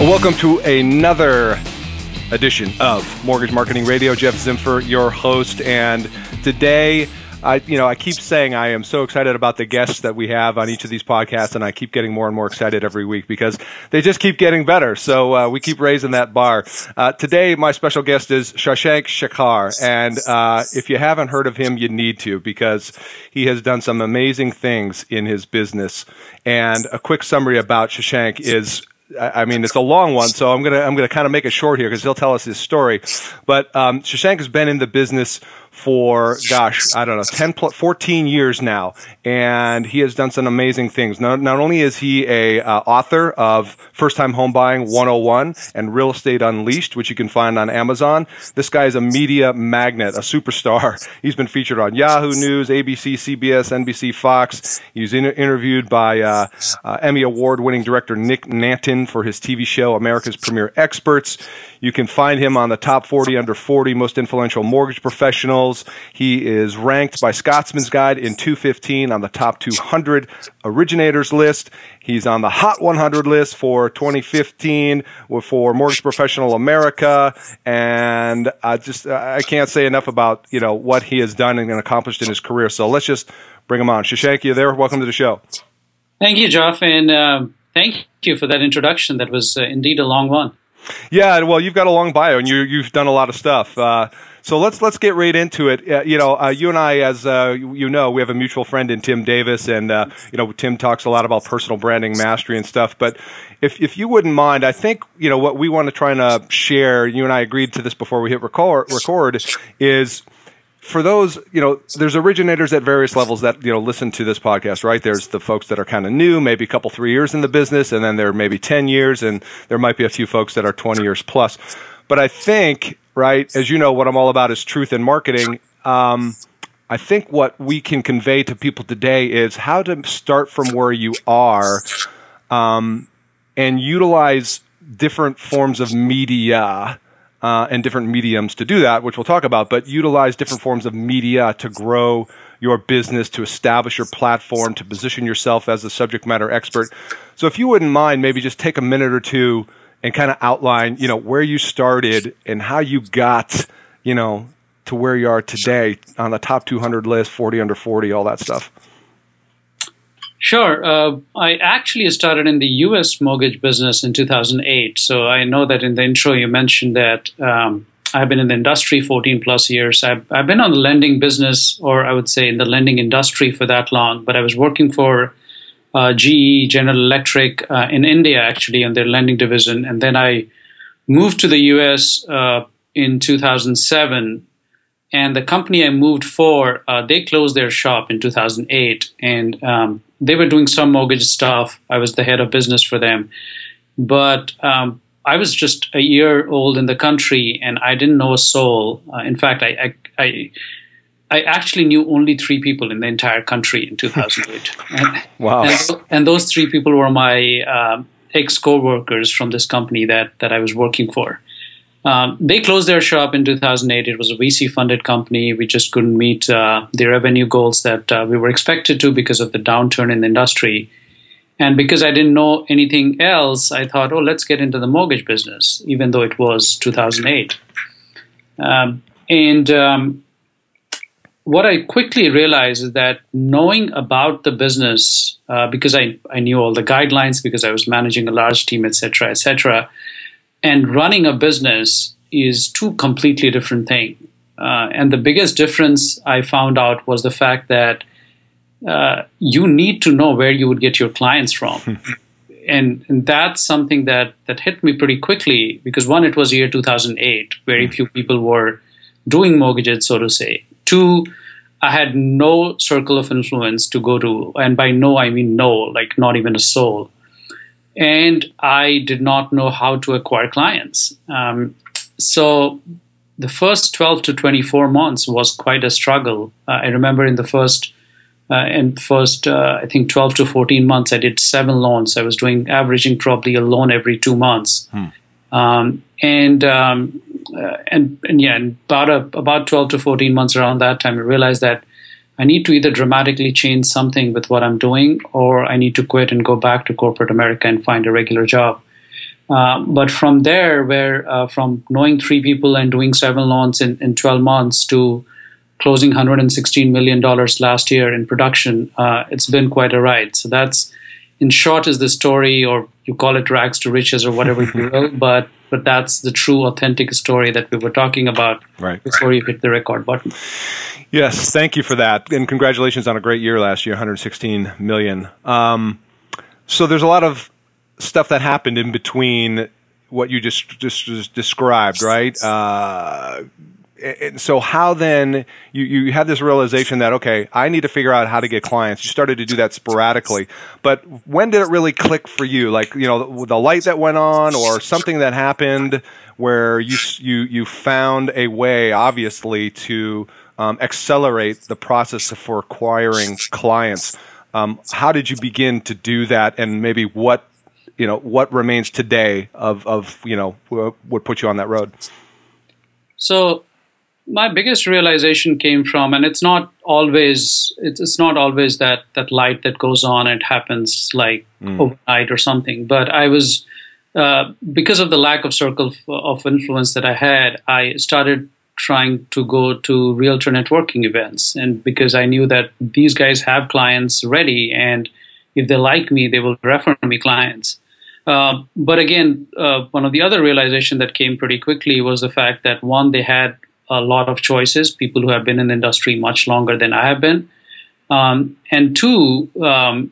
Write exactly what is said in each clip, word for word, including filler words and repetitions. Welcome to another edition of Mortgage Marketing Radio. Jeff Zimfer, your host, and today, I you know I keep saying I am so excited about the guests that we have on each of these podcasts, and I keep getting more and more excited every week because they just keep getting better. So uh, we keep raising that bar. Uh, today, my special guest is Shashank Shekhar, and uh, if you haven't heard of him, you need to because he has done some amazing things in his business. And a quick summary about Shashank is, I mean, it's a long one, so I'm gonna I'm gonna kind of make it short here because he'll tell us his story. But um, Shashank has been in the business for, gosh, I don't know, ten, fourteen years now, and he has done some amazing things. Not, not only is he a uh, author of First Time Home Buying one oh one and Real Estate Unleashed, which you can find on Amazon. This guy is a media magnet, a superstar. He's been featured on Yahoo News, A B C, C B S, N B C, Fox. He's in- interviewed by uh, uh, Emmy Award-winning director Nick Nanton for his T V show America's Premier Experts. You can find him on the top forty under forty most influential mortgage professionals. He is ranked by Scotsman's Guide in two fifteen on the top two hundred originators list. He's on the Hot one hundred list for twenty fifteen for Mortgage Professional America, and I just I can't say enough about you know what he has done and accomplished in his career. So let's just bring him on. Shashank, you there? Welcome to the show. Thank you, Jeff, and um, thank you for that introduction. That was uh, indeed a long one. Yeah, well, you've got a long bio, and you, you've done a lot of stuff. Uh, so let's let's get right into it. Uh, you know, uh, you and I, as uh, you know, we have a mutual friend in Tim Davis, and uh, you know, Tim talks a lot about personal branding mastery and stuff. But if if you wouldn't mind, I think you know what we want to try and uh, share. You and I agreed to this before we hit record. Record is. For those, you know, there's originators at various levels that, you know, listen to this podcast, right? There's the folks that are kind of new, maybe a couple, three years in the business, and then there are maybe ten years, and there might be a few folks that are twenty years plus. But I think, right, as you know, what I'm all about is truth in marketing. Um, I think what we can convey to people today is how to start from where you are um, and utilize different forms of media Uh, and different mediums to do that, which we'll talk about, but utilize different forms of media to grow your business, to establish your platform, to position yourself as a subject matter expert. So if you wouldn't mind, maybe just take a minute or two and kind of outline, you know, where you started and how you got, you know, to where you are today on the top two hundred list, forty under forty, all that stuff. Sure. Uh, I actually started in the U S mortgage business in two thousand eight. So I know that in the intro you mentioned that um, I've been in the industry fourteen plus years. I've, I've been on the lending business, or I would say in the lending industry for that long, but I was working for uh, G E, General Electric, uh, in India actually on their lending division. And then I moved to the U S uh, in two thousand seven. And the company I moved for, uh, they closed their shop in two thousand eight. And um, they were doing some mortgage stuff. I was the head of business for them. But um, I was just a year old in the country, and I didn't know a soul. Uh, in fact, I, I, I, I actually knew only three people in the entire country in two thousand eight. And, wow. And, and those three people were my uh, ex-coworkers from this company that, that I was working for. Um, they closed their shop in two thousand eight. It was a V C-funded company. We just couldn't meet uh, the revenue goals that uh, we were expected to because of the downturn in the industry. And because I didn't know anything else, I thought, oh, let's get into the mortgage business, even though it was two thousand eight. Um, and um, what I quickly realized is that knowing about the business, uh, because I, I knew all the guidelines, because I was managing a large team, et cetera, et cetera, and running a business is two completely different things. Uh, and the biggest difference I found out was the fact that uh, you need to know where you would get your clients from. and, and that's something that, that hit me pretty quickly because, one, it was the year two thousand eight. Very few people were doing mortgages, so to say. Two, I had no circle of influence to go to. And by no, I mean no, like not even a soul. And I did not know how to acquire clients. Um, so the first twelve to twenty-four months was quite a struggle. Uh, I remember in the first, uh, and first uh, I think, twelve to fourteen months, I did seven loans. I was doing averaging probably a loan every two months. Hmm. Um, and, um, uh, and and yeah, and about, a, about twelve to fourteen months around that time, I realized that I need to either dramatically change something with what I'm doing, or I need to quit and go back to corporate America and find a regular job. Um, but from there, where uh, from knowing three people and doing seven loans in, in twelve months to closing one hundred sixteen million dollars last year in production, uh, it's been quite a ride. So that's, in short, is the story, or you call it rags to riches or whatever you will, but but that's the true, authentic story that we were talking about right, before right. you hit the record button. Yes, thank you for that, and congratulations on a great year last year, one hundred sixteen million dollars. Um, so there's a lot of stuff that happened in between what you just, just, just described, right? Uh, and so how then, you, you had this realization that, okay, I need to figure out how to get clients. You started to do that sporadically, but when did it really click for you? Like, you know, the, the light that went on or something that happened where you you you found a way, obviously, to um, accelerate the process for acquiring clients. Um, how did you begin to do that, and maybe what, you know, what remains today of, of you know, what put you on that road? So my biggest realization came from, and it's not always, it's not always that, that light that goes on, it happens like mm. overnight or something. But I was, uh, because of the lack of circle of influence that I had, I started trying to go to realtor networking events. And because I knew that these guys have clients ready, and if they like me, they will refer me clients. Uh, but again, uh, one of the other realization that came pretty quickly was the fact that, one, they had a lot of choices, people who have been in the industry much longer than I have been. Um, and two, um,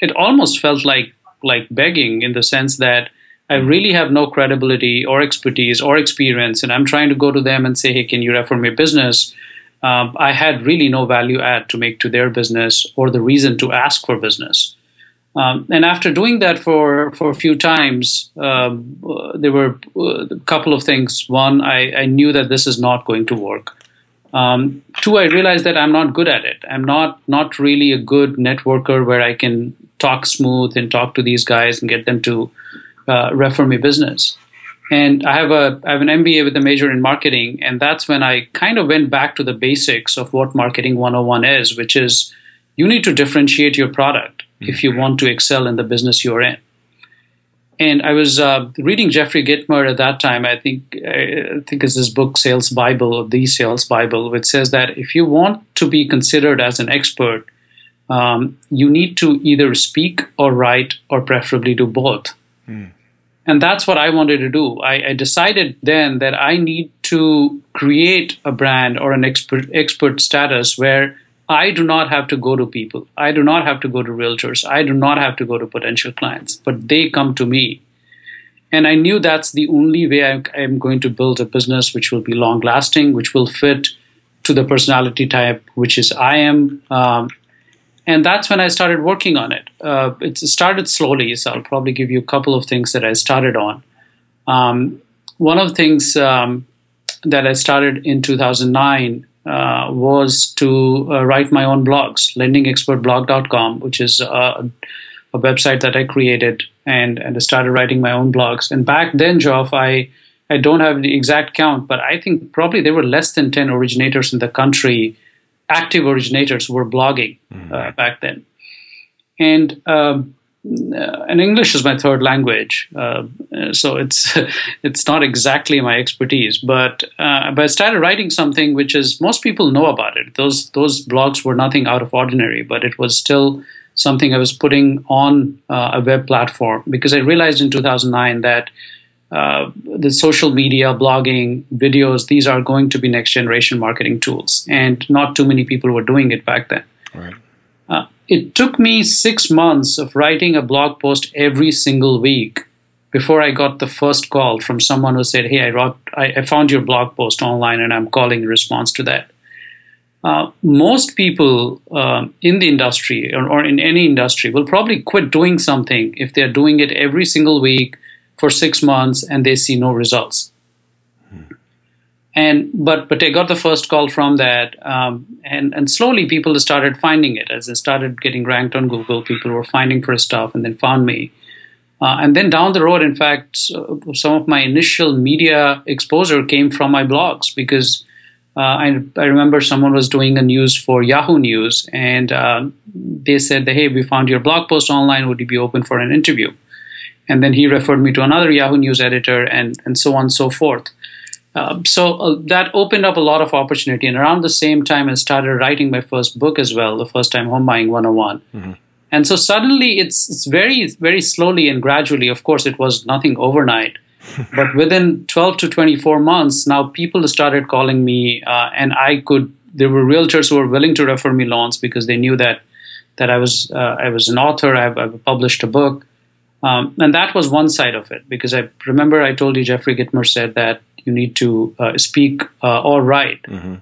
it almost felt like like begging, in the sense that I really have no credibility or expertise or experience, and I'm trying to go to them and say, hey, can you refer me business? Um, I had really no value add to make to their business or the reason to ask for business. Um, and after doing that for, for a few times, uh, there were a couple of things. One, I, I knew that this is not going to work. Um, two, I realized that I'm not good at it. I'm not not really a good networker where I can talk smooth and talk to these guys and get them to uh, refer me business. And I have a I have an M B A with a major in marketing, and that's when I kind of went back to the basics of what Marketing one oh one is, which is you need to differentiate your product if you want to excel in the business you're in. And I was uh, reading Jeffrey Gitomer at that time. I think I think it's his book, Sales Bible, or The Sales Bible, which says that if you want to be considered as an expert, um, you need to either speak or write or preferably do both. Mm. And that's what I wanted to do. I, I decided then that I need to create a brand or an expert expert status where I do not have to go to people. I do not have to go to realtors. I do not have to go to potential clients, but they come to me. And I knew that's the only way I'm, I'm going to build a business which will be long lasting, which will fit to the personality type, which is I am. Um, and that's when I started working on it. Uh, it started slowly, so I'll probably give you a couple of things that I started on. Um, one of the things um, that I started in two thousand nine Uh, was to uh, write my own blogs, Lending Expert Blog dot com, which is uh, a website that I created, and, and I started writing my own blogs. And back then, Geoff, I, I don't have the exact count, but I think probably there were less than ten originators in the country, active originators who were blogging mm-hmm. uh, back then. And um, and English is my third language, uh, so it's it's not exactly my expertise. But uh, but I started writing something which is most people know about it. Those those blogs were nothing out of ordinary, but it was still something I was putting on uh, a web platform, because I realized in two thousand nine that uh, the social media, blogging, videos, these are going to be next generation marketing tools, and not too many people were doing it back then. Right. Uh, it took me six months of writing a blog post every single week before I got the first call from someone who said, hey, I, wrote, I, I found your blog post online and I'm calling in response to that. Uh, most people um, in the industry or, or in any industry will probably quit doing something if they're doing it every single week for six months and they see no results. Hmm. And but but I got the first call from that, um, and and slowly people started finding it. As I started getting ranked on Google, people were finding for stuff, and then found me. Uh, and then down the road, in fact, so, some of my initial media exposure came from my blogs, because uh, I I remember someone was doing a news for Yahoo News, and uh, they said that, hey, we found your blog post online. Would you be open for an interview? And then he referred me to another Yahoo News editor, and and so on and so forth. Uh, so uh, that opened up a lot of opportunity. And around the same time, I started writing my first book as well, The First Time Home Buying one oh one. Mm-hmm. And so suddenly, it's, it's very, very slowly and gradually. Of course, it was nothing overnight. But within twelve to twenty-four months, now people started calling me. Uh, and I could, there were realtors who were willing to refer me loans because they knew that that I was uh, I was an author. I've, I've published a book. Um, and that was one side of it. Because I remember I told you Jeffrey Gitomer said that you need to uh, speak uh, or write. Mm-hmm.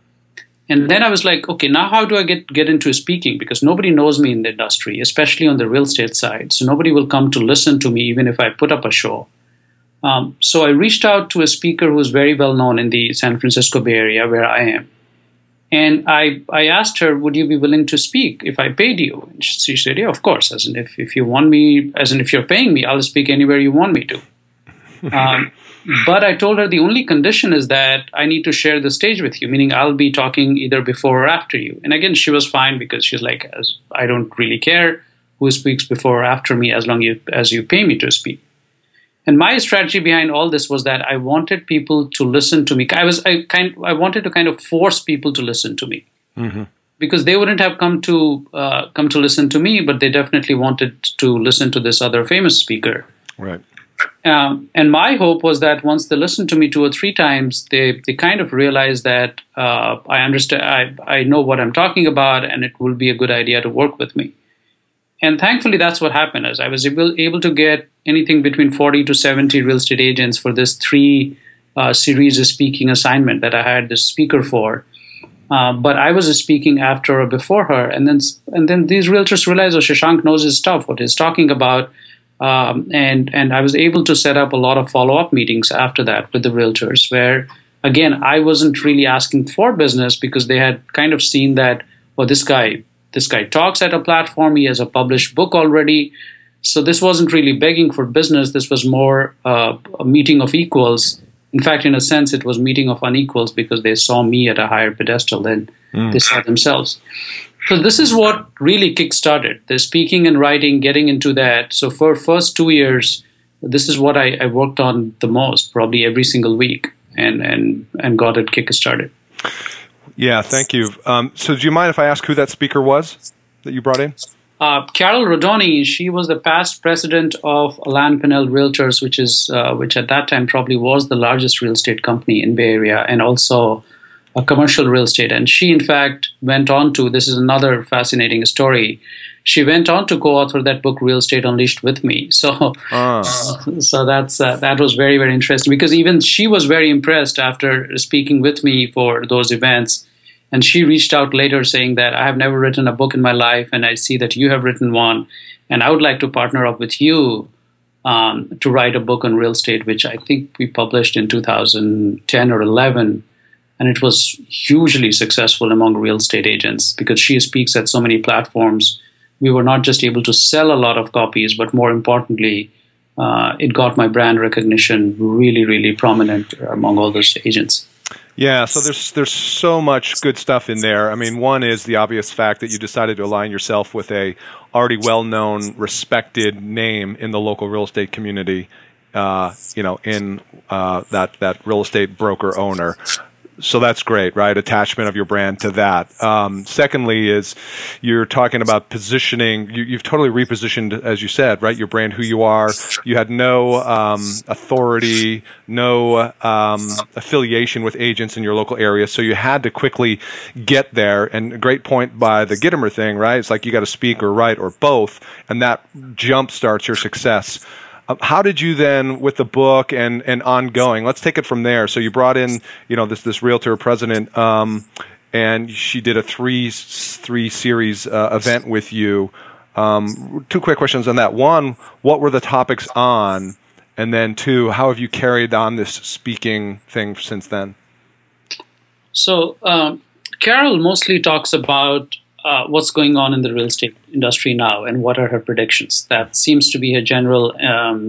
And then I was like, okay, now how do I get, get into speaking? Because nobody knows me in the industry, especially on the real estate side. So nobody will come to listen to me, even if I put up a show. Um, so I reached out to a speaker who's very well known in the San Francisco Bay Area where I am. And I, I asked her, would you be willing to speak if I paid you? And she said, yeah, of course. As in, if, if you want me, as in, if you're paying me, I'll speak anywhere you want me to. Um, but I told her the only condition is that I need to share the stage with you, meaning I'll be talking either before or after you. And again, she was fine because she's like, I don't really care who speaks before or after me as long as you pay me to speak. And my strategy behind all this was that I wanted people to listen to me. I was I kind I wanted to kind of force people to listen to me mm-hmm. because they wouldn't have come to uh, come to listen to me, but they definitely wanted to listen to this other famous speaker. Right. Um, and my hope was that once they listened to me two or three times, they, they kind of realized that uh, I understand, I, I know what I'm talking about, and it will be a good idea to work with me. And thankfully, that's what happened. As I was able, able to get anything between forty to seventy real estate agents for this three uh, series of speaking assignment that I hired this speaker for. Uh, but I was speaking after or before her, and then and then these realtors realized, oh, Shashank knows his stuff, what he's talking about. Um, and and I was able to set up a lot of follow-up meetings after that with the realtors where, again, I wasn't really asking for business because they had kind of seen that, well, this guy, this guy talks at a platform. He has a published book already. So this wasn't really begging for business. This was more uh, a meeting of equals. In fact, in a sense, it was meeting of unequals because they saw me at a higher pedestal than mm. they saw themselves. So this is what really kickstarted the speaking and writing, getting into that. So for first two years, this is what I, I worked on the most, probably every single week, and and and got it kickstarted. Yeah, thank you. Um, so do you mind if I ask who that speaker was that you brought in? Uh, Carol Rodoni. She was the past president of Alain Pinel Realtors, which is uh, which at that time probably was the largest real estate company in Bay Area, and also a commercial real estate. And she, in fact, went on to, this is another fascinating story, she went on to co-author that book, Real Estate Unleashed, with me. So ah. uh, so that's uh, that was very, very interesting because even she was very impressed after speaking with me for those events. And she reached out later saying that I have never written a book in my life and I see that you have written one and I would like to partner up with you um, to write a book on real estate, which I think we published in two thousand ten or eleven. And it was hugely successful among real estate agents because she speaks at so many platforms. We were not just able to sell a lot of copies, but more importantly, uh, it got my brand recognition really, really prominent among all those agents. Yeah, so there's there's so much good stuff in there. I mean, one is the obvious fact that you decided to align yourself with a already well-known, respected name in the local real estate community, uh, you know, in uh, that, that real estate broker owner. So that's great, right? Attachment of your brand to that. Um, secondly is you're talking about positioning. You, you've totally repositioned, as you said, right? Your brand, who you are. You had no um, authority, no um, affiliation with agents in your local area. So you had to quickly get there. And a great point by the Gitomer thing, right? It's like you got to speak or write or both. And that jump starts your success. How did you then, with the book and, and ongoing, let's take it from there. So you brought in, you know, this this realtor president, um, and she did a three three series uh, event with you. Um, two quick questions on that. One, what were the topics on? And then two, how have you carried on this speaking thing since then? So um, Carol mostly talks about Uh, what's going on in the real estate industry now and what are her predictions. That seems to be her general um,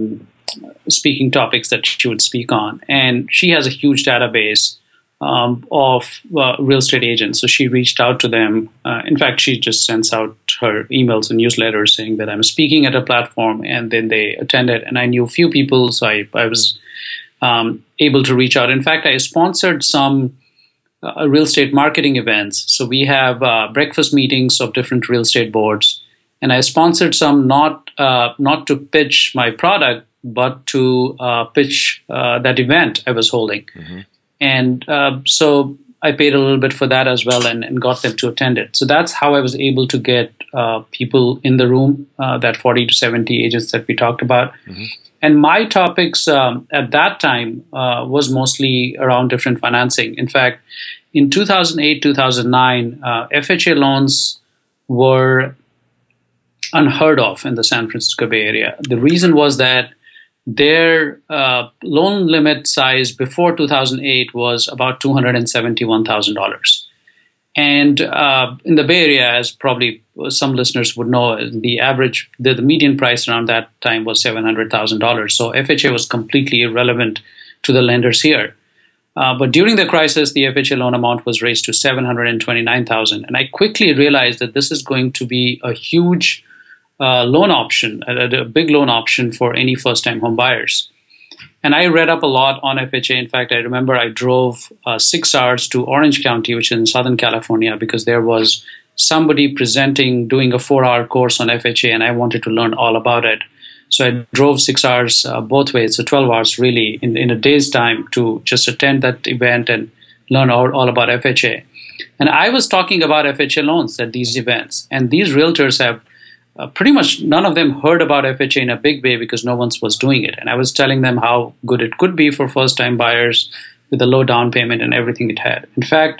speaking topics that she would speak on. And she has a huge database um, of uh, real estate agents. So she reached out to them. Uh, in fact, she just sends out her emails and newsletters saying that I'm speaking at a platform, and then they attended. And I knew a few people, so I, I was um, able to reach out. In fact, I sponsored some Uh, real estate marketing events. So we have uh, breakfast meetings of different real estate boards, and I sponsored some not uh, not to pitch my product, but to uh, pitch uh, that event I was holding. Mm-hmm. And uh, so I paid a little bit for that as well, and, and got them to attend it. So that's how I was able to get uh, people in the room, uh, that forty to seventy agents that we talked about. Mm-hmm. And my topics um, at that time uh, was mostly around different financing. In fact, in two thousand eight, two thousand nine, uh, F H A loans were unheard of in the San Francisco Bay Area. The reason was that their uh, loan limit size before two thousand eight was about two hundred seventy-one thousand dollars. And uh, in the Bay Area, as probably some listeners would know, the average, the, the median price around that time was seven hundred thousand dollars. So F H A was completely irrelevant to the lenders here. Uh, but during the crisis, the F H A loan amount was raised to seven hundred twenty-nine thousand dollars. And I quickly realized that this is going to be a huge uh, loan option, a, a big loan option for any first-time home buyers. And I read up a lot on F H A. In fact, I remember I drove uh, six hours to Orange County, which is in Southern California, because there was somebody presenting, doing a four-hour course on F H A, and I wanted to learn all about it. So I drove six hours uh, both ways, so twelve hours really, in, in a day's time to just attend that event and learn all, all about F H A. And I was talking about F H A loans at these events, and these realtors have Uh, pretty much none of them heard about F H A in a big way because no one was doing it. And I was telling them how good it could be for first-time buyers with a low down payment and everything it had. In fact,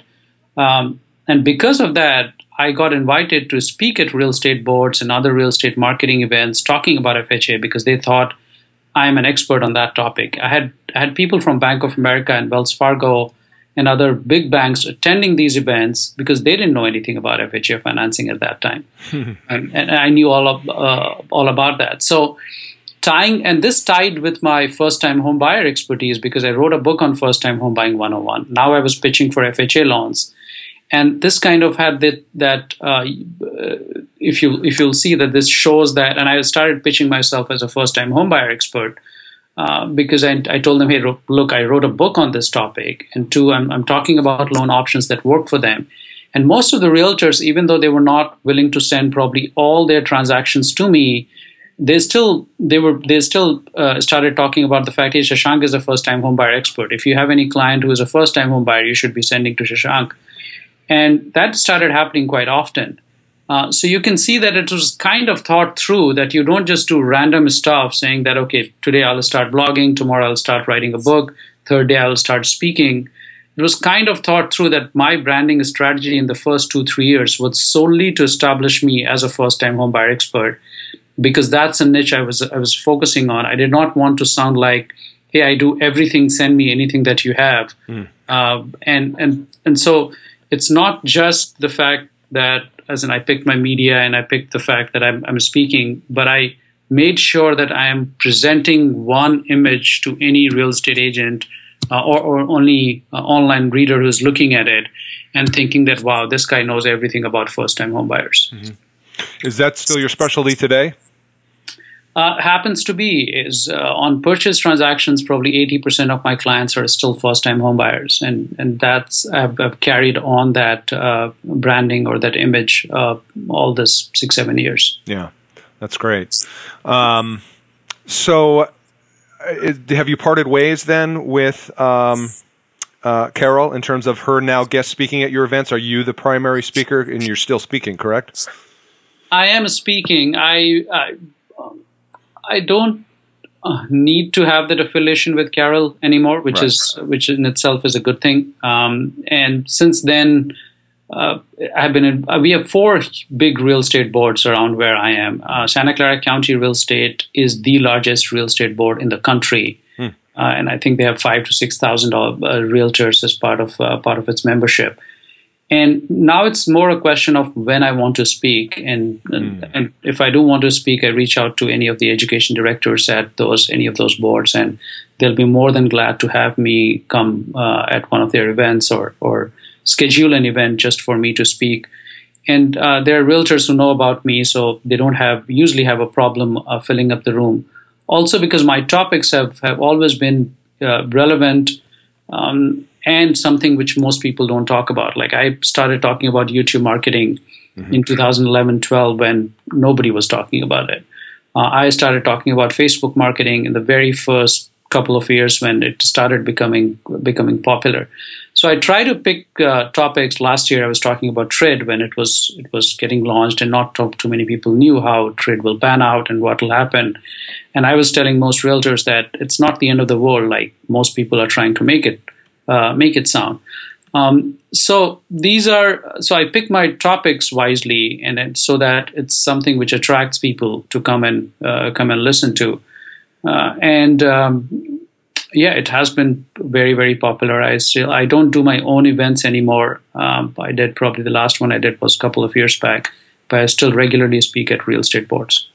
um, and because of that, I got invited to speak at real estate boards and other real estate marketing events talking about F H A because they thought I'm an expert on that topic. I had, I had people from Bank of America and Wells Fargo and other big banks attending these events because they didn't know anything about F H A financing at that time. and, and I knew all of, uh, all about that. So tying, and this tied with my first-time home buyer expertise because I wrote a book on first-time home buying one oh one. Now I was pitching for F H A loans. And this kind of had the, that, uh, if, you, if you'll see that this shows that, and I started pitching myself as a first-time home buyer expert. Uh, because I, I told them, hey, look, I wrote a book on this topic, and two, I'm, I'm talking about loan options that work for them. And most of the realtors, even though they were not willing to send probably all their transactions to me, they still they were they still uh, started talking about the fact, hey, Shashank is a first-time homebuyer expert. If you have any client who is a first-time homebuyer, you should be sending to Shashank. And that started happening quite often. Uh, so you can see that it was kind of thought through that you don't just do random stuff saying that, okay, today I'll start blogging, tomorrow I'll start writing a book, third day I'll start speaking. It was kind of thought through that my branding strategy in the first two, three years was solely to establish me as a first-time homebuyer expert because that's a niche I was I was focusing on. I did not want to sound like, hey, I do everything, send me anything that you have. Mm. Uh, and, and, and so it's not just the fact that as in I picked my media and I picked the fact that I'm, I'm speaking, but I made sure that I am presenting one image to any real estate agent uh, or, or only uh, online reader who's looking at it and thinking that, wow, this guy knows everything about first-time home buyers. Mm-hmm. Is that still your specialty today? Uh, happens to be is uh, on purchase transactions. Probably eighty percent of my clients are still first-time home buyers, and and that's I've, I've carried on that uh, branding or that image uh, all this six seven years. Yeah, that's great. Um, so, it, have you parted ways then with um, uh, Carol in terms of her now guest speaking at your events? Are you the primary speaker, and you're still speaking, correct? I am speaking. I. I I don't uh, need to have that affiliation with Carol anymore, which right. is which in itself is a good thing. Um, and since then, uh, I've been in, uh, we have four big real estate boards around where I am. Uh, Santa Clara County Real Estate is the largest real estate board in the country, hmm. uh, and I think they have five to six thousand uh, realtors as part of uh, part of its membership. And now it's more a question of when I want to speak. And, mm. and if I do want to speak, I reach out to any of the education directors at those any of those boards, and they'll be more than glad to have me come uh, at one of their events or, or schedule an event just for me to speak. And uh, there are realtors who know about me, so they don't have usually have a problem uh, filling up the room. Also because my topics have, have always been uh, relevant um and something which most people don't talk about. Like I started talking about YouTube marketing mm-hmm. in two thousand eleven, twelve when nobody was talking about it. Uh, I started talking about Facebook marketing in the very first couple of years when it started becoming becoming popular. So I try to pick uh, topics. Last year I was talking about trade when it was it was getting launched and not too many people knew how trade will pan out and what will happen. And I was telling most realtors that it's not the end of the world like most people are trying to make it. Uh, make it sound. Um, so these are, so I pick my topics wisely and, and so that it's something which attracts people to come and, uh, come and listen to. Uh, and um, yeah, it has been very, very popular. I still, I don't do my own events anymore. Um, I did probably the last one I did was a couple of years back, but I still regularly speak at real estate boards.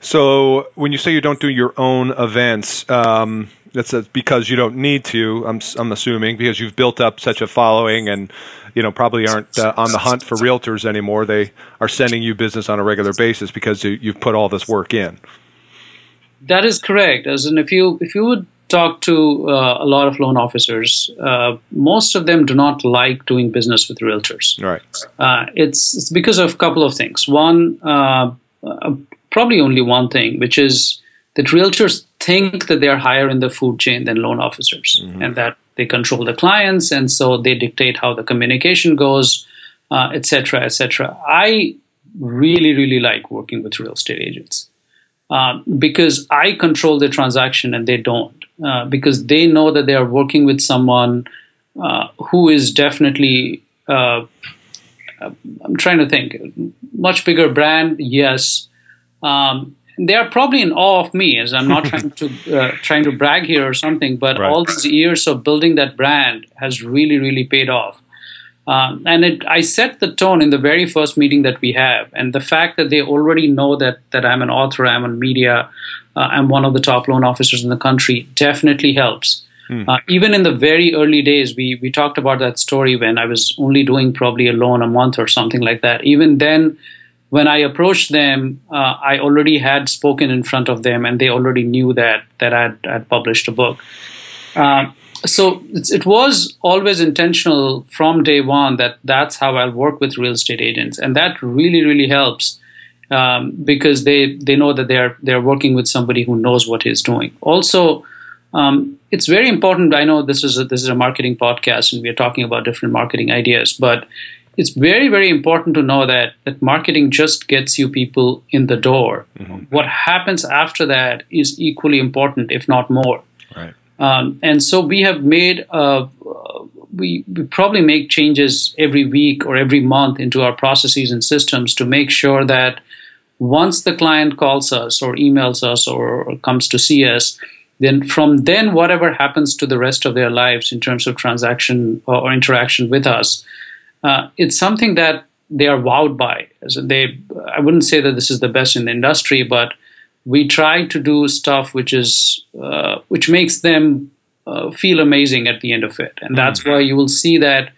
So when you say you don't do your own events, um, that's because you don't need to, I'm, I'm assuming, because you've built up such a following and, you know, probably aren't uh, on the hunt for realtors anymore. They are sending you business on a regular basis because you, you've put all this work in. That is correct. As in, if you, if you would talk to uh, a lot of loan officers, uh, most of them do not like doing business with realtors. Right. Uh, it's, it's because of a couple of things. One, uh, uh, probably only one thing, which is that realtors think that they are higher in the food chain than loan officers mm-hmm. and that they control the clients and so they dictate how the communication goes, uh, et cetera, et cetera. I really, really like working with real estate agents um, because I control the transaction and they don't uh, because they know that they are working with someone uh, who is definitely, uh, I'm trying to think, much bigger brand, yes, um, they are probably in awe of me, as I'm not trying to uh, trying to brag here or something. But right. all these years of building that brand has really, really paid off. Um, and it, I set the tone in the very first meeting that we have, and the fact that they already know that that I'm an author, I'm on media, uh, I'm one of the top loan officers in the country definitely helps. Mm. Uh, even in the very early days, we we talked about that story when I was only doing probably a loan a month or something like that. Even then. When I approached them, uh, I already had spoken in front of them, and they already knew that that I'd, I'd published a book. Uh, so it's, it was always intentional from day one that that's how I'll work with real estate agents, and that really, really helps um, because they they know that they're they're working with somebody who knows what he's doing. Also, um, it's very important. I know this is a, this is a marketing podcast, and we are talking about different marketing ideas, but. It's very, very important to know that, that marketing just gets you people in the door. Mm-hmm. What happens after that is equally important, if not more. Right. Um, and so we have made, uh, we, we probably make changes every week or every month into our processes and systems to make sure that once the client calls us or emails us or, or comes to see us, then from then whatever happens to the rest of their lives in terms of transaction or, or interaction with us, Uh, it's something that they are wowed by. So they, I wouldn't say that this is the best in the industry, but we try to do stuff which is uh, which makes them uh, feel amazing at the end of it. And that's why you will see that,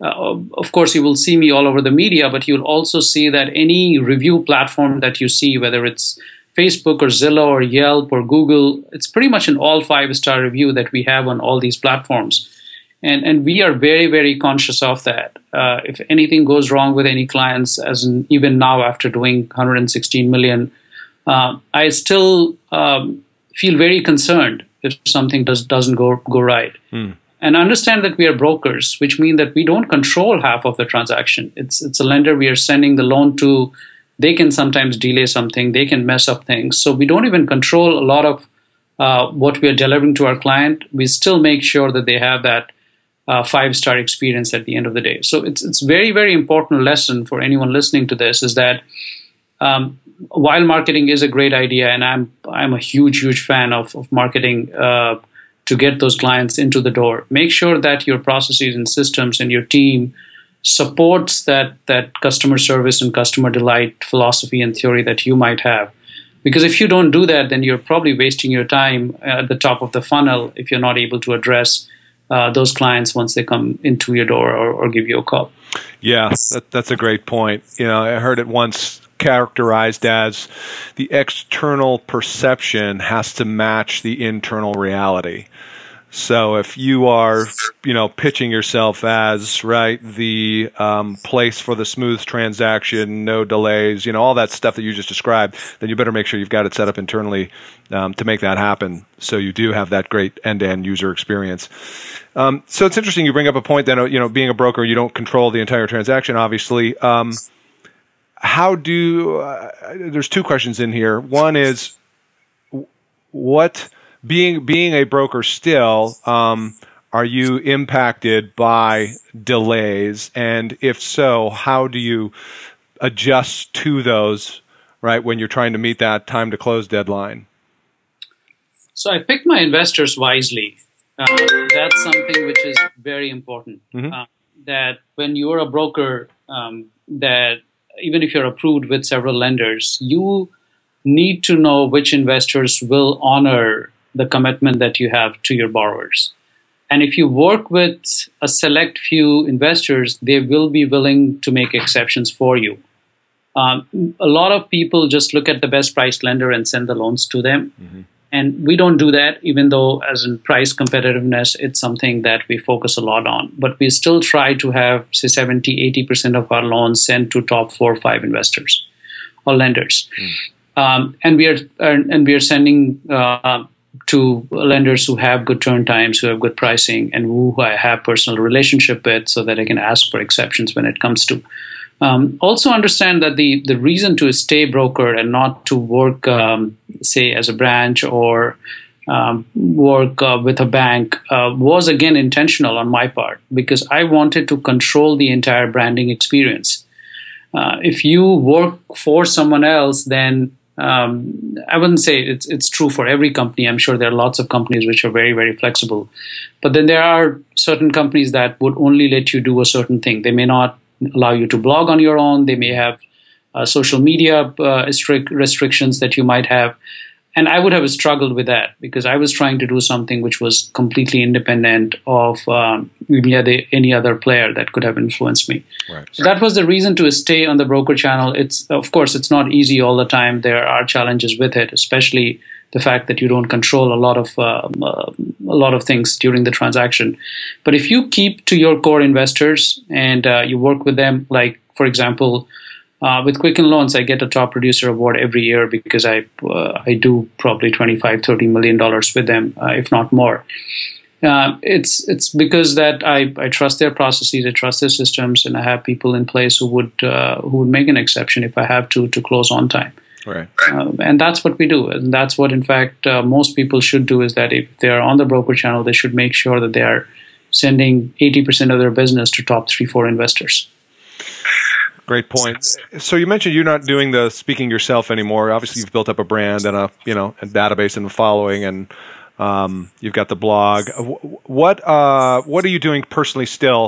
uh, of course, you will see me all over the media, but you'll also see that any review platform that you see, whether it's Facebook or Zillow or Yelp or Google, it's pretty much an all five-star review that we have on all these platforms. And and we are very, very conscious of that. Uh, if anything goes wrong with any clients, as in, even now after doing one hundred sixteen million, uh, I still um, feel very concerned if something does, doesn't go, go right. Mm. And understand that we are brokers, which means that we don't control half of the transaction. It's, it's a lender we are sending the loan to. They can sometimes delay something. They can mess up things. So we don't even control a lot of uh, what we are delivering to our client. We still make sure that they have that uh, five-star experience at the end of the day. So it's it's very, very important lesson for anyone listening to this is that um, while marketing is a great idea, and I'm I'm a huge, huge fan of, of marketing uh, to get those clients into the door, make sure that your processes and systems and your team supports that that customer service and customer delight philosophy and theory that you might have. Because if you don't do that, then you're probably wasting your time at the top of the funnel if you're not able to address uh, those clients once they come into your door or, or give you a call. Yeah, that, that's a great point. You know, I heard it once characterized as the external perception has to match the internal reality. So if you are, you know, pitching yourself as, right, the um, place for the smooth transaction, no delays, you know, all that stuff that you just described, then you better make sure you've got it set up internally um, to make that happen so you do have that great end-to-end user experience. Um, so it's interesting you bring up a point that, you know, being a broker, you don't control the entire transaction, obviously. Um, how do uh, – there's two questions in here. One is what – Being being a broker still, um, are you impacted by delays? And if so, how do you adjust to those, right, when you're trying to meet that time to close deadline? So I pick my investors wisely. Uh, that's something which is very important. Mm-hmm. Uh, that when you're a broker, um, that even if you're approved with several lenders, you need to know which investors will honor the commitment that you have to your borrowers. And if you work with a select few investors, they will be willing to make exceptions for you. Um, a lot of people just look at the best priced lender and send the loans to them. Mm-hmm. And we don't do that, even though as in price competitiveness, it's something that we focus a lot on. But we still try to have, say, seventy, eighty percent of our loans sent to top four or five investors or lenders. Mm. Um, and we are and we are sending uh, to lenders who have good turn times, who have good pricing, and who I have personal relationship with, so that I can ask for exceptions when it comes to. Um, also understand that the the reason to stay broker and not to work, um, say, as a branch or um, work uh, with a bank uh, was again intentional on my part because I wanted to control the entire branding experience. Uh, if you work for someone else, then Um, I wouldn't say it's it's true for every company. I'm sure there are lots of companies which are very, very flexible. But then there are certain companies that would only let you do a certain thing. They may not allow you to blog on your own. They may have uh, social media uh, strict restrictions that you might have. And I would have struggled with that because I was trying to do something which was completely independent of um, any other player that could have influenced me. Right. So that was the reason to stay on the broker channel. It's of course, it's not easy all the time. There are challenges with it, especially the fact that you don't control a lot of uh, a lot of things during the transaction. But if you keep to your core investors and uh, you work with them, like, for example, Uh, with Quicken Loans, I get a top producer award every year because I uh, I do probably twenty-five, thirty million dollars with them, uh, if not more. Uh, it's it's because that I, I trust their processes, I trust their systems, and I have people in place who would uh, who would make an exception if I have to to close on time. Right. Uh, and that's what we do, and that's what in fact uh, most people should do is that if they are on the broker channel, they should make sure that they are sending eighty percent of their business to top three, four investors. Great point. So you mentioned you're not doing the speaking yourself anymore. Obviously, you've built up a brand and a you know a database and a following, and um, you've got the blog. What uh, what are you doing personally still?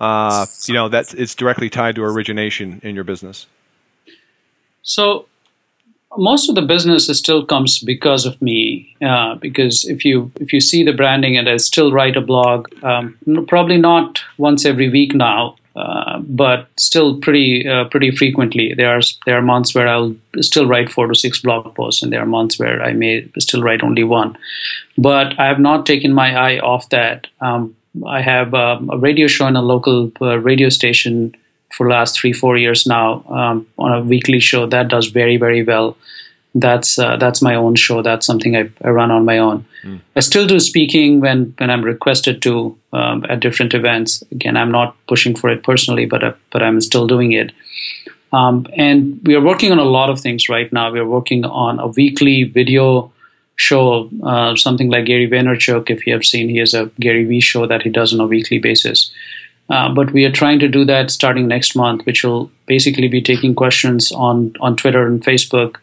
Uh, you know that it's directly tied to origination in your business. So most of the business still comes because of me, uh, because if you if you see the branding, and I still write a blog, um, probably not once every week now, uh, but still pretty uh, pretty frequently. There are there are months where I'll still write four to six blog posts, and there are months where I may still write only one. But I have not taken my eye off that. Um, I have um, a radio show on a local uh, radio station for the last three, four years now, um, on a weekly show that does very, very well. That's uh, that's my own show. That's something I, I run on my own. Mm. I still do speaking when, when I'm requested to um, at different events. Again, I'm not pushing for it personally, but uh, but I'm still doing it. Um, and we are working on a lot of things right now. We are working on a weekly video show, uh, something like Gary Vaynerchuk. If you have seen, he has a Gary V show that he does on a weekly basis. Uh, but we are trying to do that starting next month, which will basically be taking questions on, on Twitter and Facebook,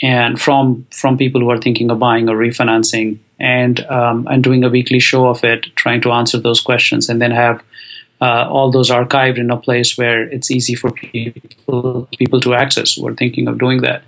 and from from people who are thinking of buying or refinancing, and um, and doing a weekly show of it, trying to answer those questions, and then have uh, all those archived in a place where it's easy for people people to access who are thinking of doing that.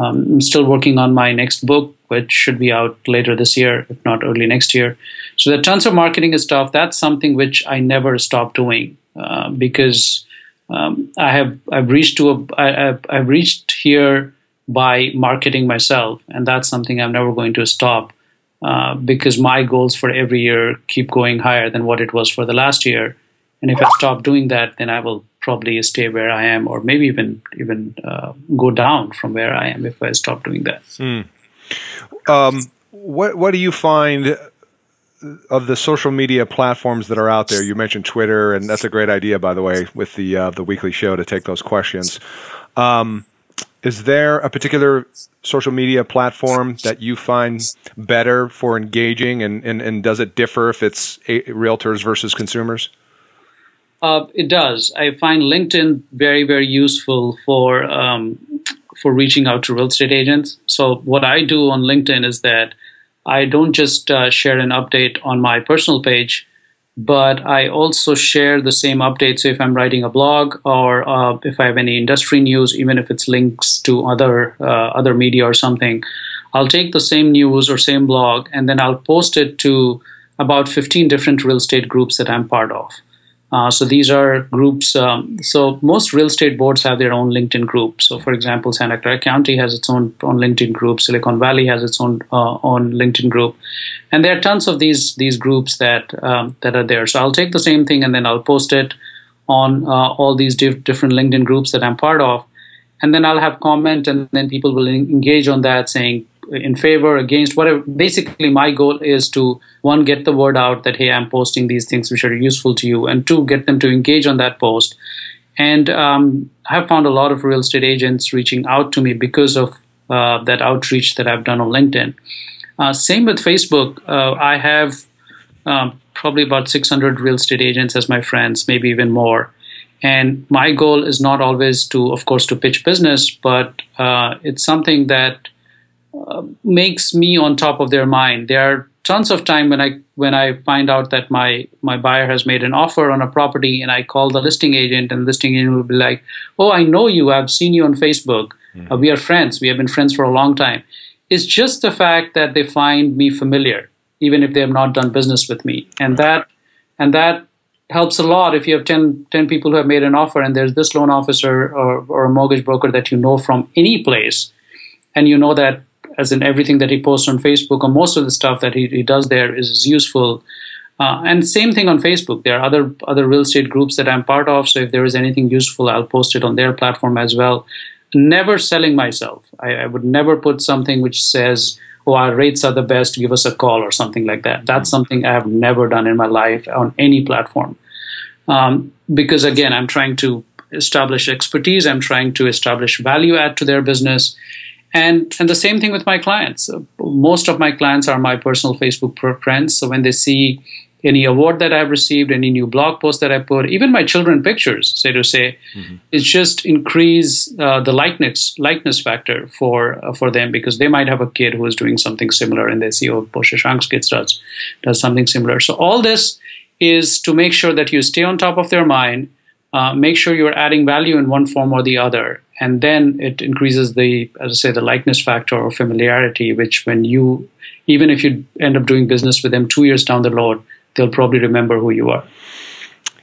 Um, I'm still working on my next book, which should be out later this year, if not early next year. So there are tons of marketing and stuff. That's something which I never stop doing uh, because um, I have I've reached to a I, I've reached here by marketing myself, and that's something I'm never going to stop uh, because my goals for every year keep going higher than what it was for the last year. And if I stop doing that, then I will probably stay where I am, or maybe even even uh, go down from where I am if I stop doing that. Mm. Um, what what do you find of the social media platforms that are out there? You mentioned Twitter, and that's a great idea, by the way, with the uh, the weekly show to take those questions. Um, is there a particular social media platform that you find better for engaging, and, and, and does it differ if it's a, realtors versus consumers? Uh, it does. I find LinkedIn very, very useful for um, for reaching out to real estate agents. So what I do on LinkedIn is that I don't just uh, share an update on my personal page, but I also share the same updates. So if I'm writing a blog, or uh, if I have any industry news, even if it's links to other uh, other media or something, I'll take the same news or same blog, and then I'll post it to about fifteen different real estate groups that I'm part of. Uh, so these are groups. Um, so most real estate boards have their own LinkedIn group. So for example, Santa Clara County has its own, own LinkedIn group. Silicon Valley has its own uh, own LinkedIn group, and there are tons of these these groups that um, that are there. So I'll take the same thing and then I'll post it on uh, all these diff- different LinkedIn groups that I'm part of, and then I'll have comment, and then people will en- engage on that, saying in favor, against, whatever. Basically, my goal is to, one, get the word out that, hey, I'm posting these things which are useful to you, and two, get them to engage on that post. And um, I have found a lot of real estate agents reaching out to me because of uh, that outreach that I've done on LinkedIn. Uh, same with Facebook. Uh, I have uh, probably about six hundred real estate agents as my friends, maybe even more. And my goal is not always to, of course, to pitch business, but uh, it's something that Uh, makes me on top of their mind. There are tons of time when I when I find out that my my buyer has made an offer on a property, and I call the listing agent, and the listing agent will be like, "Oh, I know you. I've seen you on Facebook. Mm-hmm. Uh, we are friends. We have been friends for a long time." It's just the fact that they find me familiar, even if they have not done business with me, and that and that helps a lot. If you have ten, ten people who have made an offer, and there's this loan officer or or a mortgage broker that you know from any place, and you know that, as in everything that he posts on Facebook, or most of the stuff that he, he does there is useful. Uh, and same thing on Facebook. There are other other real estate groups that I'm part of, so if there is anything useful, I'll post it on their platform as well. Never selling myself. I, I would never put something which says, oh, our rates are the best, give us a call, or something like that. That's something I have never done in my life on any platform. Um, because, again, I'm trying to establish expertise. I'm trying to establish value add to their business. And and the same thing with my clients. Most of my clients are my personal Facebook friends. So when they see any award that I've received, any new blog post that I put, even my children pictures, say to say, mm-hmm. it's just increase uh, the likeness likeness factor for uh, for them, because they might have a kid who is doing something similar, and they see, oh, Shashank's kid does does something similar. So all this is to make sure that you stay on top of their mind. Uh, make sure you're adding value in one form or the other, And then it increases the, as I say, the likeness factor or familiarity, which when you, even if you end up doing business with them two years down the road, they'll probably remember who you are.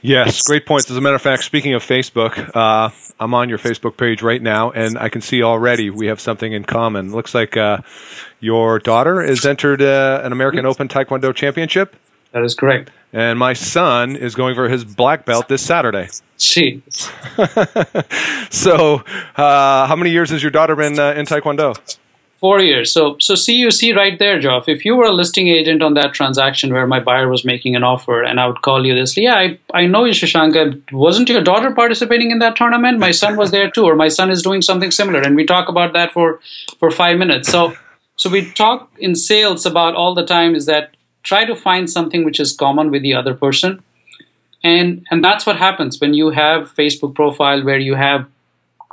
Yes, great points. As a matter of fact, speaking of Facebook, uh, I'm on your Facebook page right now, and I can see already we have something in common. Looks like uh, your daughter has entered uh, an American Open Taekwondo Championship. That is correct. And my son is going for his black belt this Saturday. Jeez. So uh, how many years has your daughter been uh, in Taekwondo? Four years. So so see, you see right there, Geoff, if you were a listing agent on that transaction where my buyer was making an offer and I would call you this, yeah, I, I know you, Shashank. Wasn't your daughter participating in that tournament? My son was there too, or my son is doing something similar. And we talk about that for, for five minutes. So so we talk in sales about all the time is that try to find something which is common with the other person. And and that's what happens when you have Facebook profile where you have,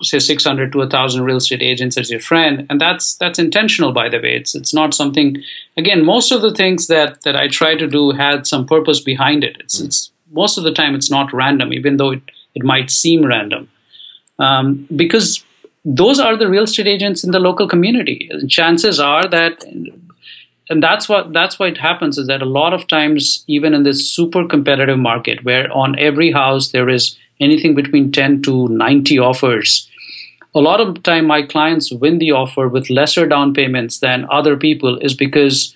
say, six hundred to one thousand real estate agents as your friend. And that's that's intentional, by the way. It's it's not something, again, most of the things that, that I try to do had some purpose behind it. It's, mm. it's most of the time, it's not random, even though it, it might seem random. Um, because those are the real estate agents in the local community. Chances are that... And that's what that's why it happens is that a lot of times, even in this super competitive market where on every house there is anything between ten to ninety offers, a lot of time my clients win the offer with lesser down payments than other people is because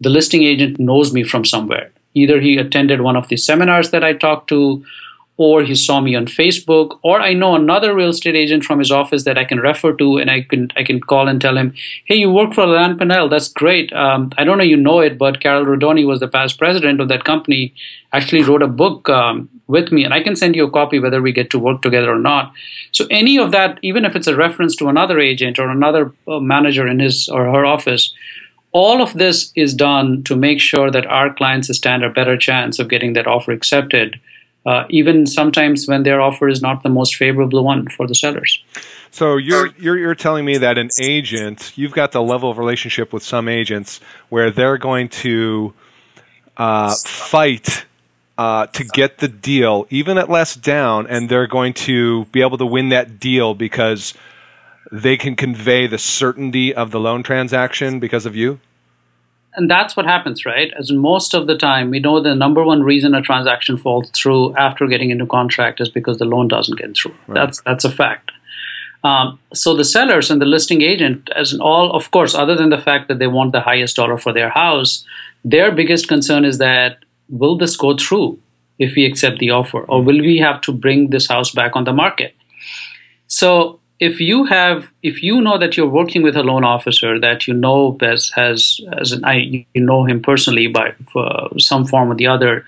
the listing agent knows me from somewhere. Either he attended one of the seminars that I talked to, or he saw me on Facebook, or I know another real estate agent from his office that I can refer to, and I can I can call and tell him, hey, you work for Alain Pinel, that's great. Um, I don't know you know it, but Carol Rodoni was the past president of that company, actually wrote a book um, with me, and I can send you a copy whether we get to work together or not. So any of that, even if it's a reference to another agent or another manager in his or her office, all of this is done to make sure that our clients stand a better chance of getting that offer accepted, Uh, even sometimes when their offer is not the most favorable one for the sellers. So you're, you're you're telling me that an agent, you've got the level of relationship with some agents where they're going to uh, fight uh, to get the deal, even at less down, and they're going to be able to win that deal because they can convey the certainty of the loan transaction because of you? And that's what happens, right? As most of the time, we know the number one reason a transaction falls through after getting into contract is because the loan doesn't get through. Right. That's that's a fact. Um, so the sellers and the listing agent, as in all, of course, other than the fact that they want the highest dollar for their house, their biggest concern is that, will this go through if we accept the offer? Or will we have to bring this house back on the market? So... If you have, if you know that you're working with a loan officer that you know best has, as an, I, you know him personally by uh, some form or the other,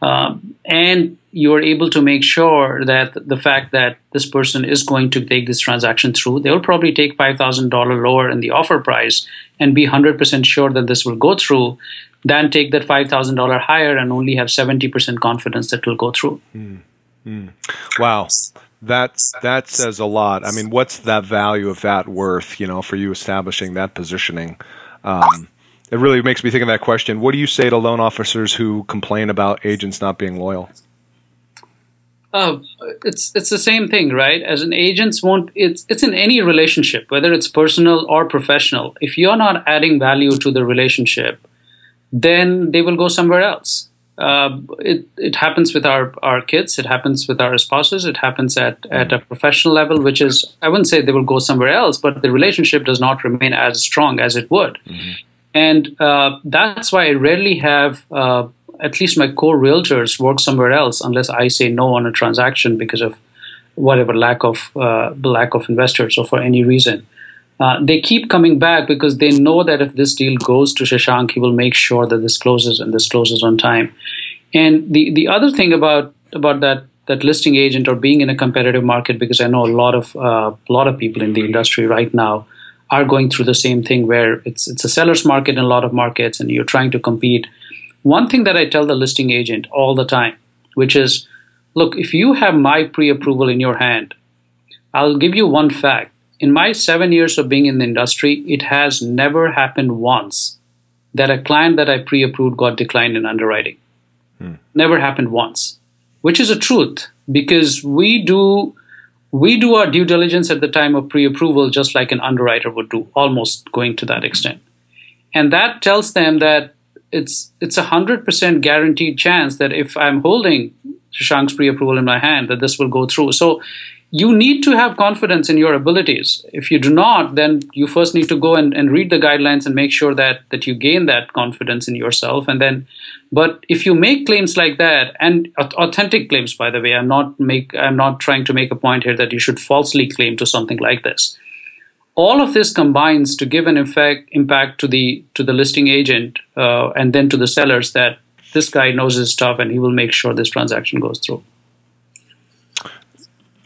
um, and you're able to make sure that the fact that this person is going to take this transaction through, they will probably take five thousand dollars lower in the offer price and be one hundred percent sure that this will go through, than take that five thousand dollars higher and only have seventy percent confidence that it will go through. Mm-hmm. Wow. That's, that says a lot. I mean, what's that value of that worth, you know, for you establishing that positioning? Um, it really makes me think of that question. What do you say to loan officers who complain about agents not being loyal? Uh, it's it's the same thing, right? As an agents won't, it's, it's in any relationship, whether it's personal or professional. If you're not adding value to the relationship, then they will go somewhere else. Uh, it, it happens with our, our kids, it happens with our spouses, it happens at, at a professional level, which is, I wouldn't say they will go somewhere else, but the relationship does not remain as strong as it would. Mm-hmm. And uh, that's why I rarely have, uh, at least my core realtors work somewhere else unless I say no on a transaction because of whatever lack of, uh, the lack of investors or for any reason. Uh, they keep coming back because they know that if this deal goes to Shashank, he will make sure that this closes and this closes on time. And the, the other thing about about that that listing agent or being in a competitive market, because I know a lot of uh, a lot of people in the industry right now are going through the same thing where it's it's a seller's market in a lot of markets and you're trying to compete. One thing that I tell the listing agent all the time, which is, look, if you have my pre-approval in your hand, I'll give you one fact. In my seven years of being in the industry, it has never happened once that a client that I pre-approved got declined in underwriting. Hmm. Never happened once, which is a truth because we do we do our due diligence at the time of pre-approval, just like an underwriter would do, almost going to that extent. And that tells them that it's it's a one hundred percent guaranteed chance that if I'm holding Shashank's pre-approval in my hand, that this will go through. So you need to have confidence in your abilities. If you do not, then you first need to go and, and read the guidelines and make sure that that you gain that confidence in yourself. And then, but if you make claims like that, and authentic claims, by the way, I'm not make I'm not trying to make a point here that you should falsely claim to something like this. All of this combines to give an effect impact to the to the listing agent uh, and then to the sellers that this guy knows his stuff and he will make sure this transaction goes through.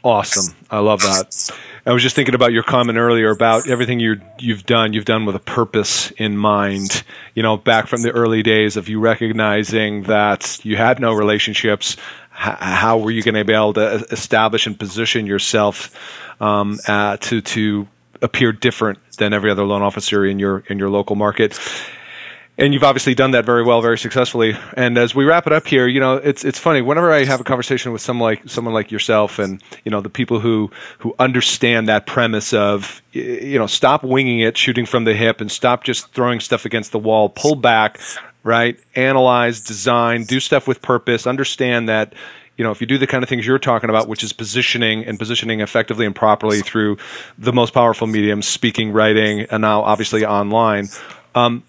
Awesome. I love that. I was just thinking about your comment earlier about everything you're, you've done, you've done with a purpose in mind, you know, back from the early days of you recognizing that you had no relationships. H- how were you going to be able to establish and position yourself um, uh, to, to appear different than every other loan officer in your, in your local market? And you've obviously done that very well, very successfully. And as we wrap it up here, you know, it's it's funny. Whenever I have a conversation with someone like someone like yourself, and you know, the people who who understand that premise of, you know, stop winging it, shooting from the hip, and stop just throwing stuff against the wall, pull back, right? Analyze, design, do stuff with purpose. Understand that, you know, if you do the kind of things you're talking about, which is positioning and positioning effectively and properly through the most powerful mediums, speaking, writing, and now obviously online. Um,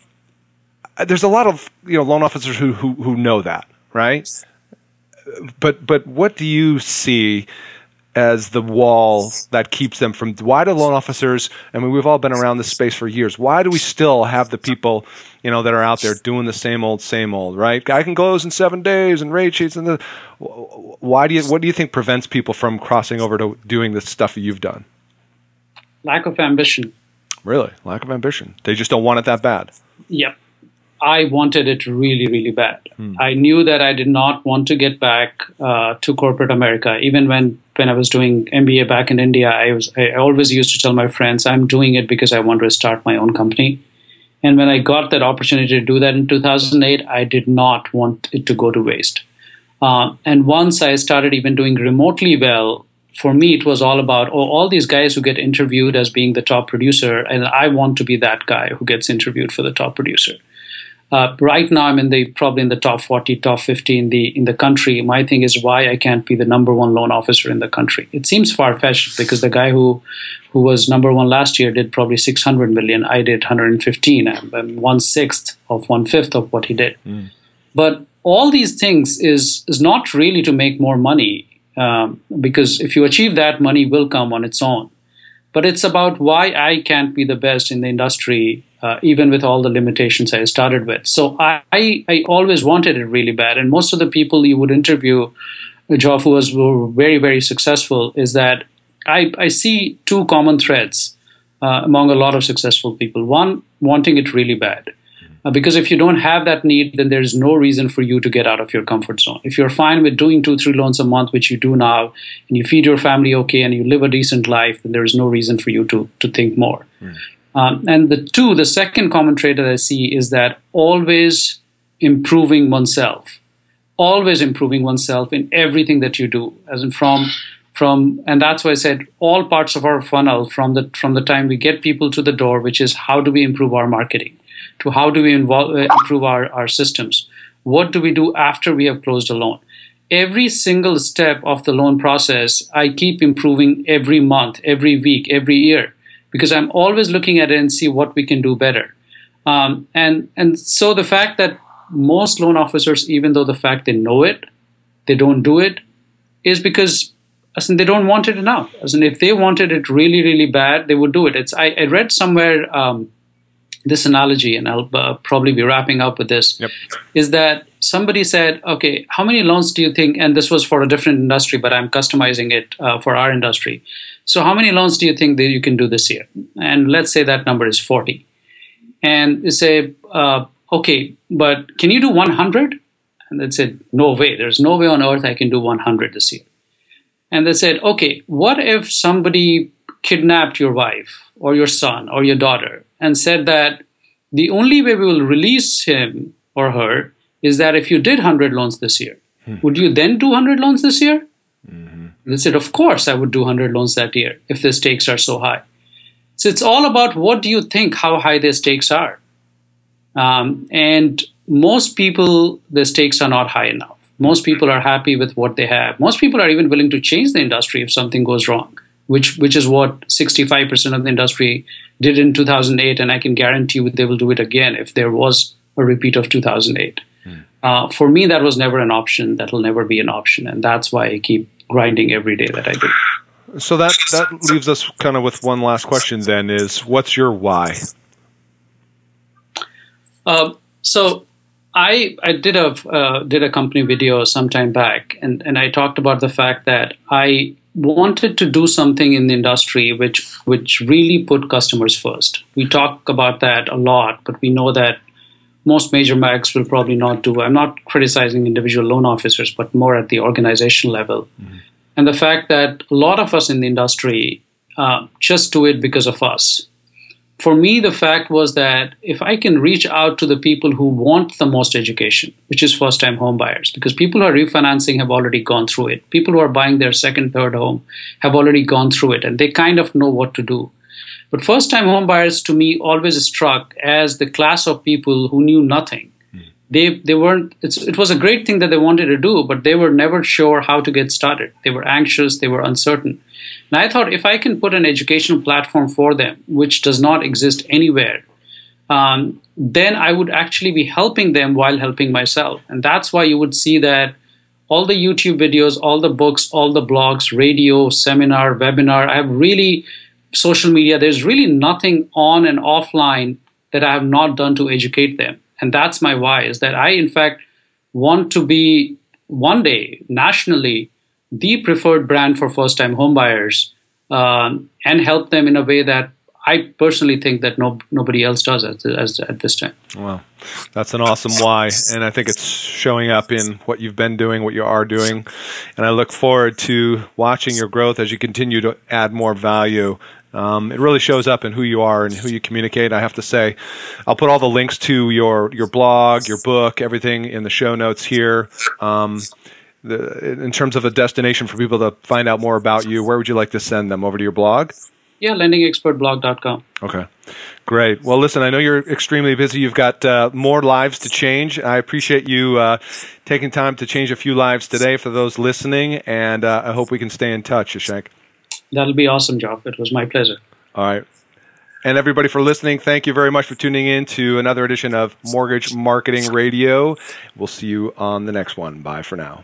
There's a lot of, you know, loan officers who, who who know that, right? But but what do you see as the wall that keeps them from? Why do loan officers? I mean, we've all been around this space for years. Why do we still have the people, you know, that are out there doing the same old, same old, right? I can close in seven days and rate sheets and the. Why do you? What do you think prevents people from crossing over to doing the stuff you've done? Lack of ambition. Really, lack of ambition. They just don't want it that bad. Yep. I wanted it really, really bad. Hmm. I knew that I did not want to get back uh, to corporate America. Even when, when I was doing M B A back in India, I was I always used to tell my friends, I'm doing it because I want to start my own company. And when I got that opportunity to do that in two thousand eight, I did not want it to go to waste. Uh, and once I started even doing remotely well, for me, it was all about, oh, all these guys who get interviewed as being the top producer, and I want to be that guy who gets interviewed for the top producer. Uh, right now, I'm in the probably in the top forty, top fifty in the in the country. My thing is why I can't be the number one loan officer in the country. It seems far-fetched because the guy who who was number one last year did probably six hundred million. I did one hundred fifteen. I'm, I'm one-sixth of one-fifth of what he did. Mm. But all these things is is not really to make more money um, because if you achieve that, money will come on its own. But it's about why I can't be the best in the industry, uh, even with all the limitations I started with. So I, I, I always wanted it really bad. And most of the people you would interview, Jeff, who was were very, very successful, is that I, I see two common threads uh, among a lot of successful people. One, wanting it really bad. Uh, because if you don't have that need, then there's no reason for you to get out of your comfort zone. If you're fine with doing two, three loans a month, which you do now, and you feed your family okay, and you live a decent life, then there's no reason for you to, to think more. Mm. Um, and the two, the second common trait that I see is that always improving oneself. Always improving oneself in everything that you do. As in from... From, and that's why I said all parts of our funnel from the from the time we get people to the door, which is how do we improve our marketing, to how do we involve, uh, improve our, our systems, what do we do after we have closed a loan. Every single step of the loan process, I keep improving every month, every week, every year, because I'm always looking at it and see what we can do better. Um, and and so the fact that most loan officers, even though the fact they know it, they don't do it, is because As in, they don't want it enough. As in, if they wanted it really, really bad, they would do it. It's I, I read somewhere um, this analogy, and I'll uh, probably be wrapping up with this, yep. Is that somebody said, okay, how many loans do you think, and this was for a different industry, but I'm customizing it uh, for our industry. So how many loans do you think that you can do this year? And let's say that number is forty. And they say, uh, okay, but can you do one hundred? And they said, no way. There's no way on earth I can do one hundred this year. And they said, okay, what if somebody kidnapped your wife or your son or your daughter and said that the only way we will release him or her is that if you did one hundred loans this year, mm-hmm. would you then do one hundred loans this year? Mm-hmm. And they said, of course, I would do one hundred loans that year if the stakes are so high. So it's all about what do you think how high the stakes are. Um, and most people, the stakes are not high enough. Most people are happy with what they have. Most people are even willing to change the industry if something goes wrong, which which is what sixty-five percent of the industry did in two thousand eight. And I can guarantee you they will do it again if there was a repeat of two thousand eight. Mm. Uh, for me, that was never an option. That will never be an option. And that's why I keep grinding every day that I do. So that, that leaves us kind of with one last question then is, what's your why? Uh, so I I did a uh, did a company video some time back, and, and I talked about the fact that I wanted to do something in the industry which which really put customers first. We talk about that a lot, but we know that most major banks will probably not do. I'm not criticizing individual loan officers, but more at the organizational level. Mm-hmm. And the fact that a lot of us in the industry uh, just do it because of us. For me, the fact was that if I can reach out to the people who want the most education, which is first-time home buyers, because people who are refinancing have already gone through it. People who are buying their second, third home have already gone through it, and they kind of know what to do. But first-time home buyers, to me, always struck as the class of people who knew nothing. Mm. They they weren't. It's, it was a great thing that they wanted to do, but they were never sure how to get started. They were anxious. They were uncertain. And I thought if I can put an educational platform for them, which does not exist anywhere, um, then I would actually be helping them while helping myself. And that's why you would see that all the YouTube videos, all the books, all the blogs, radio, seminar, webinar, I have really social media. There's really nothing on and offline that I have not done to educate them. And that's my why, is that I, in fact, want to be one day nationally the preferred brand for first-time homebuyers, um, and help them in a way that I personally think that no, nobody else does at, as, at this time. Wow. That's an awesome why. And I think it's showing up in what you've been doing, what you are doing. And I look forward to watching your growth as you continue to add more value. Um, it really shows up in who you are and who you communicate. I have to say, I'll put all the links to your, your blog, your book, everything in the show notes here. Um, The, in terms of a destination for people to find out more about you, where would you like to send them? Over to your blog? Yeah, Lending Expert Blog dot com. Okay, great. Well, listen, I know you're extremely busy. You've got uh, more lives to change. I appreciate you uh, taking time to change a few lives today for those listening, and uh, I hope we can stay in touch, Shashank. That'll be awesome, Jeff. It was my pleasure. All right. And everybody for listening, thank you very much for tuning in to another edition of Mortgage Marketing Radio. We'll see you on the next one. Bye for now.